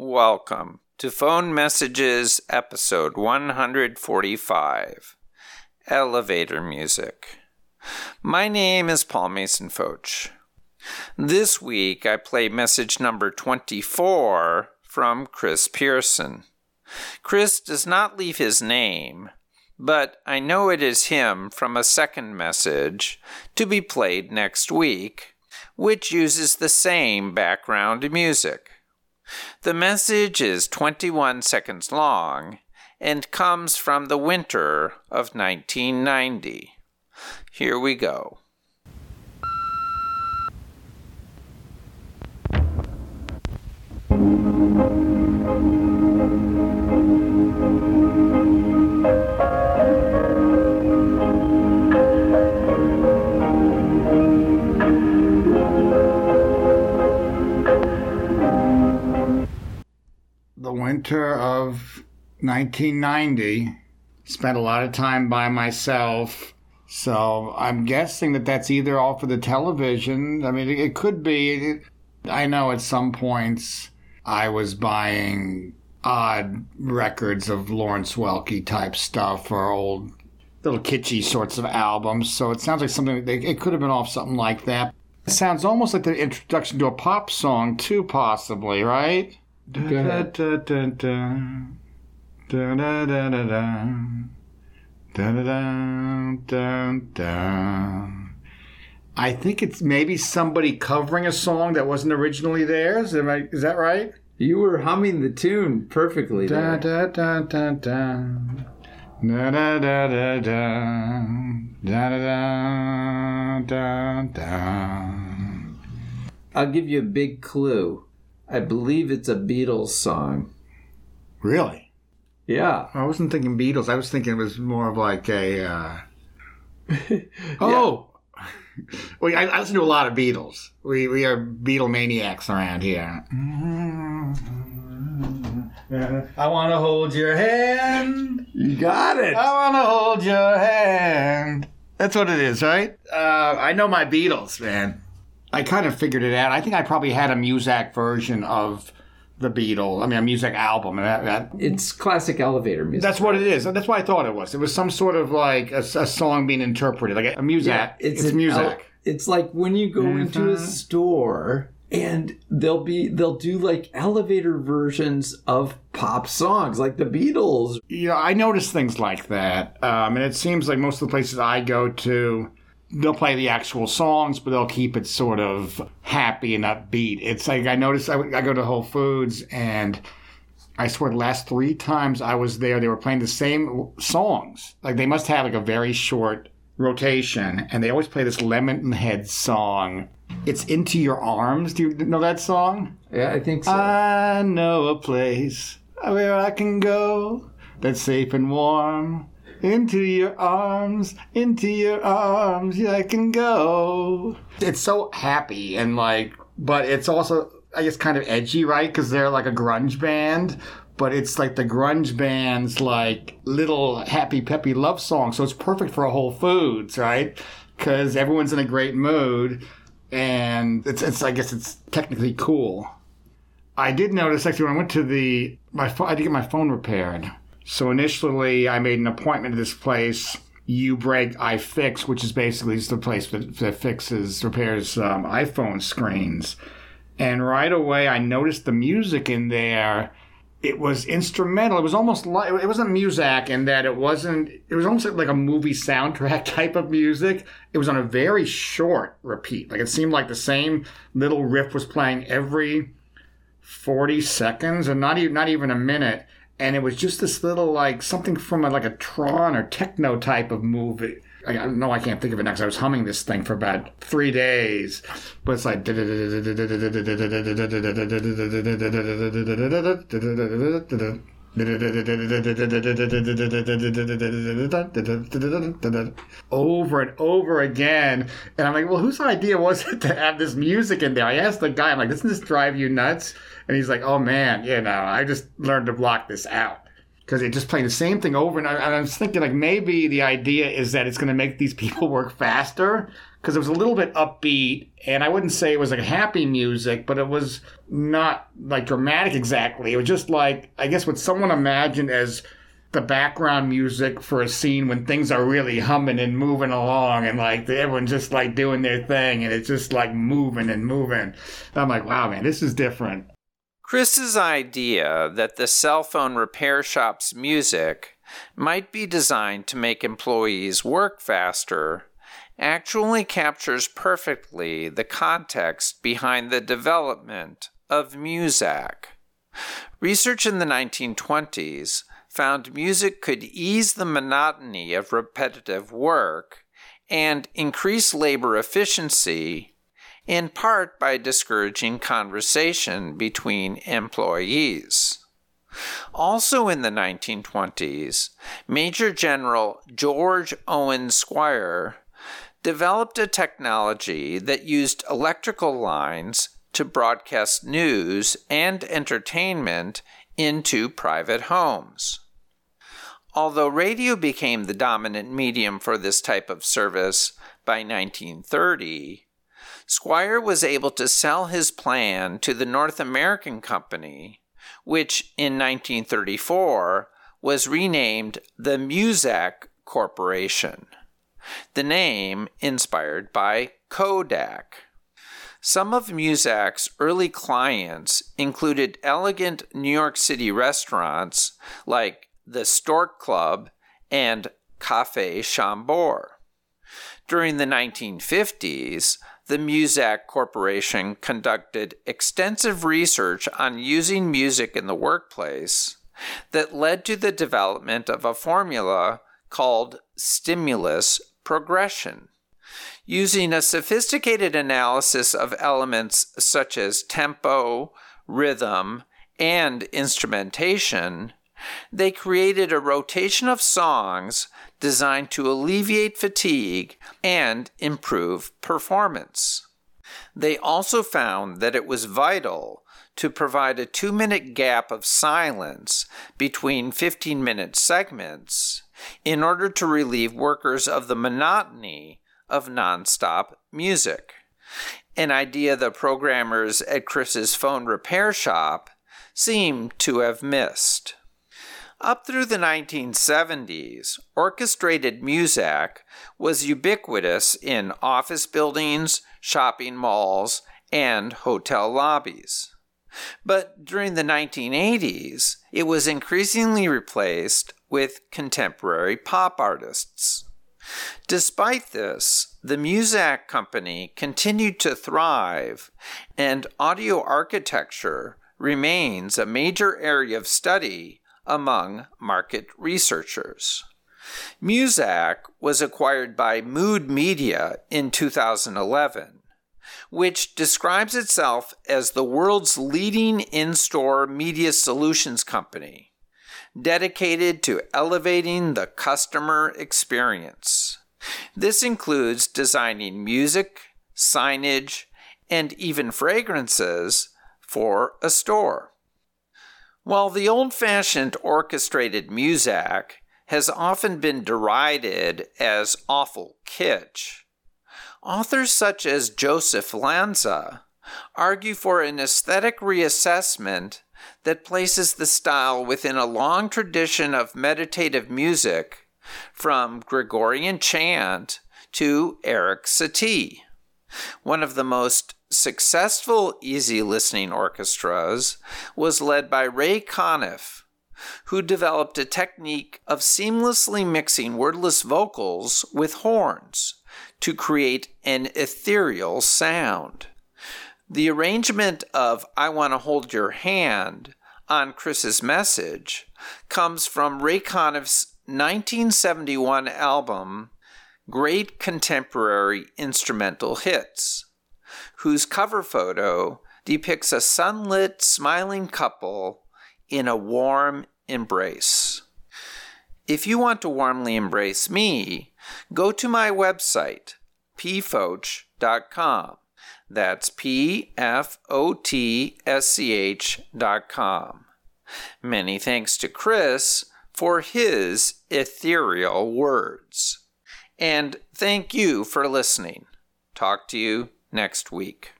Welcome to Phone Messages, episode 145, Elevator Music. My name is Paul Mason Foch. This week I play message number 24 from Chris Pearson. Chris does not leave his name, but I know it is him from a second message to be played next week, which uses the same background music. The message is 21 seconds long and comes from the winter of 1990. Here we go. The winter of 1990, spent a lot of time by myself, so I'm guessing that's either all for the television. I mean, it could be. I know at some points I was buying odd records of Lawrence Welk type stuff or old little kitschy sorts of albums, so it sounds like something, it could have been off something like that. It sounds almost like the introduction to a pop song too, possibly, right? I think it's maybe somebody covering a song that wasn't originally theirs. Is that right? You were humming the tune perfectly there. I'll give you a big clue. I believe it's a Beatles song. Really? Yeah. I wasn't thinking Beatles. I was thinking it was more of like a... Oh! I listen to a lot of Beatles. We are Beatle maniacs around here. I want to hold your hand. You got it. I want to hold your hand. That's what it is, right? I know my Beatles, man. I kind of figured it out. I think I probably had a Muzak version of the Beatles. I mean, a Muzak album. It's classic elevator music. That's what it is. That's what I thought it was. It was some sort of like a song being interpreted. Like a Muzak. Yeah, it's Muzak. It's like when you go into a store and they'll do like elevator versions of pop songs, like the Beatles. Yeah, I notice things like that. And it seems like most of the places I go to... They'll play the actual songs, but they'll keep it sort of happy and upbeat. It's like I noticed I go to Whole Foods, and I swear the last three times I was there, they were playing the same songs. Like they must have like a very short rotation, and they always play this Lemonhead song. It's Into Your Arms. Do you know that song? Yeah, I think so. I know a place where I can go that's safe and warm. Into your arms, I can go. It's so happy and like, but it's also, I guess, kind of edgy, right? Because they're like a grunge band, but it's like the grunge band's like little happy peppy love song. So it's perfect for a Whole Foods, right? Because everyone's in a great mood, and it's I guess it's technically cool. I did notice actually when I went to I had to get my phone repaired. So initially, I made an appointment at this place, You Break, I Fix, which is basically just the place that fixes, repairs iPhone screens. And right away, I noticed the music in there. It was instrumental. It was almost like, it wasn't Muzak in that it was almost like a movie soundtrack type of music. It was on a very short repeat. Like it seemed like the same little riff was playing every 40 seconds and not even a minute. And it was just this little, like, something from, like, a Tron or techno type of movie. I can't think of it now because I was humming this thing for about 3 days. But it's like... over and over again. And I'm like, well, whose idea was it to have this music in there? I asked the guy, I'm like, doesn't this drive you nuts? And he's like, oh, man, I just learned to block this out. because they're just playing the same thing over. And I was thinking, like, maybe the idea is that it's going to make these people work faster, because it was a little bit upbeat, and I wouldn't say it was like happy music, but it was not like dramatic exactly. It was just like, I guess what someone imagined as the background music for a scene when things are really humming and moving along, and like everyone's just like doing their thing, and it's just like moving and moving. And I'm like, wow, man, this is different. Chris's idea that the cell phone repair shop's music might be designed to make employees work faster actually captures perfectly the context behind the development of Muzak. Research in the 1920s found music could ease the monotony of repetitive work and increase labor efficiency, in part by discouraging conversation between employees. Also in the 1920s, Major General George Owen Squire developed a technology that used electrical lines to broadcast news and entertainment into private homes. Although radio became the dominant medium for this type of service by 1930, Squire was able to sell his plan to the North American Company, which in 1934 was renamed the Muzak Corporation, the name inspired by Kodak. Some of Muzak's early clients included elegant New York City restaurants like the Stork Club and Café Chambord. During the 1950s, the Muzak Corporation conducted extensive research on using music in the workplace that led to the development of a formula called stimulus progression. Using a sophisticated analysis of elements such as tempo, rhythm, and instrumentation, they created a rotation of songs designed to alleviate fatigue and improve performance. They also found that it was vital to provide a 2-minute gap of silence between 15-minute segments in order to relieve workers of the monotony of nonstop music, an idea the programmers at Chris's phone repair shop seem to have missed. Up through the 1970s, orchestrated Muzak was ubiquitous in office buildings, shopping malls, and hotel lobbies. But during the 1980s, it was increasingly replaced with contemporary pop artists. Despite this, the Muzak Company continued to thrive, and audio architecture remains a major area of study among market researchers. Muzak was acquired by Mood Media in 2011, which describes itself as the world's leading in-store media solutions company, dedicated to elevating the customer experience. This includes designing music, signage, and even fragrances for a store. While the old-fashioned orchestrated Muzak has often been derided as awful kitsch, authors such as Joseph Lanza argue for an aesthetic reassessment that places the style within a long tradition of meditative music, from Gregorian chant to Eric Satie, one of the most successful easy-listening orchestras, was led by Ray Conniff, who developed a technique of seamlessly mixing wordless vocals with horns to create an ethereal sound. The arrangement of I Want to Hold Your Hand on Chris's Message comes from Ray Conniff's 1971 album Great Contemporary Instrumental Hits, whose cover photo depicts a sunlit, smiling couple in a warm embrace. If you want to warmly embrace me, go to my website, pfoch.com. That's pfotsch.com. Many thanks to Chris for his ethereal words. And thank you for listening. Talk to you next week.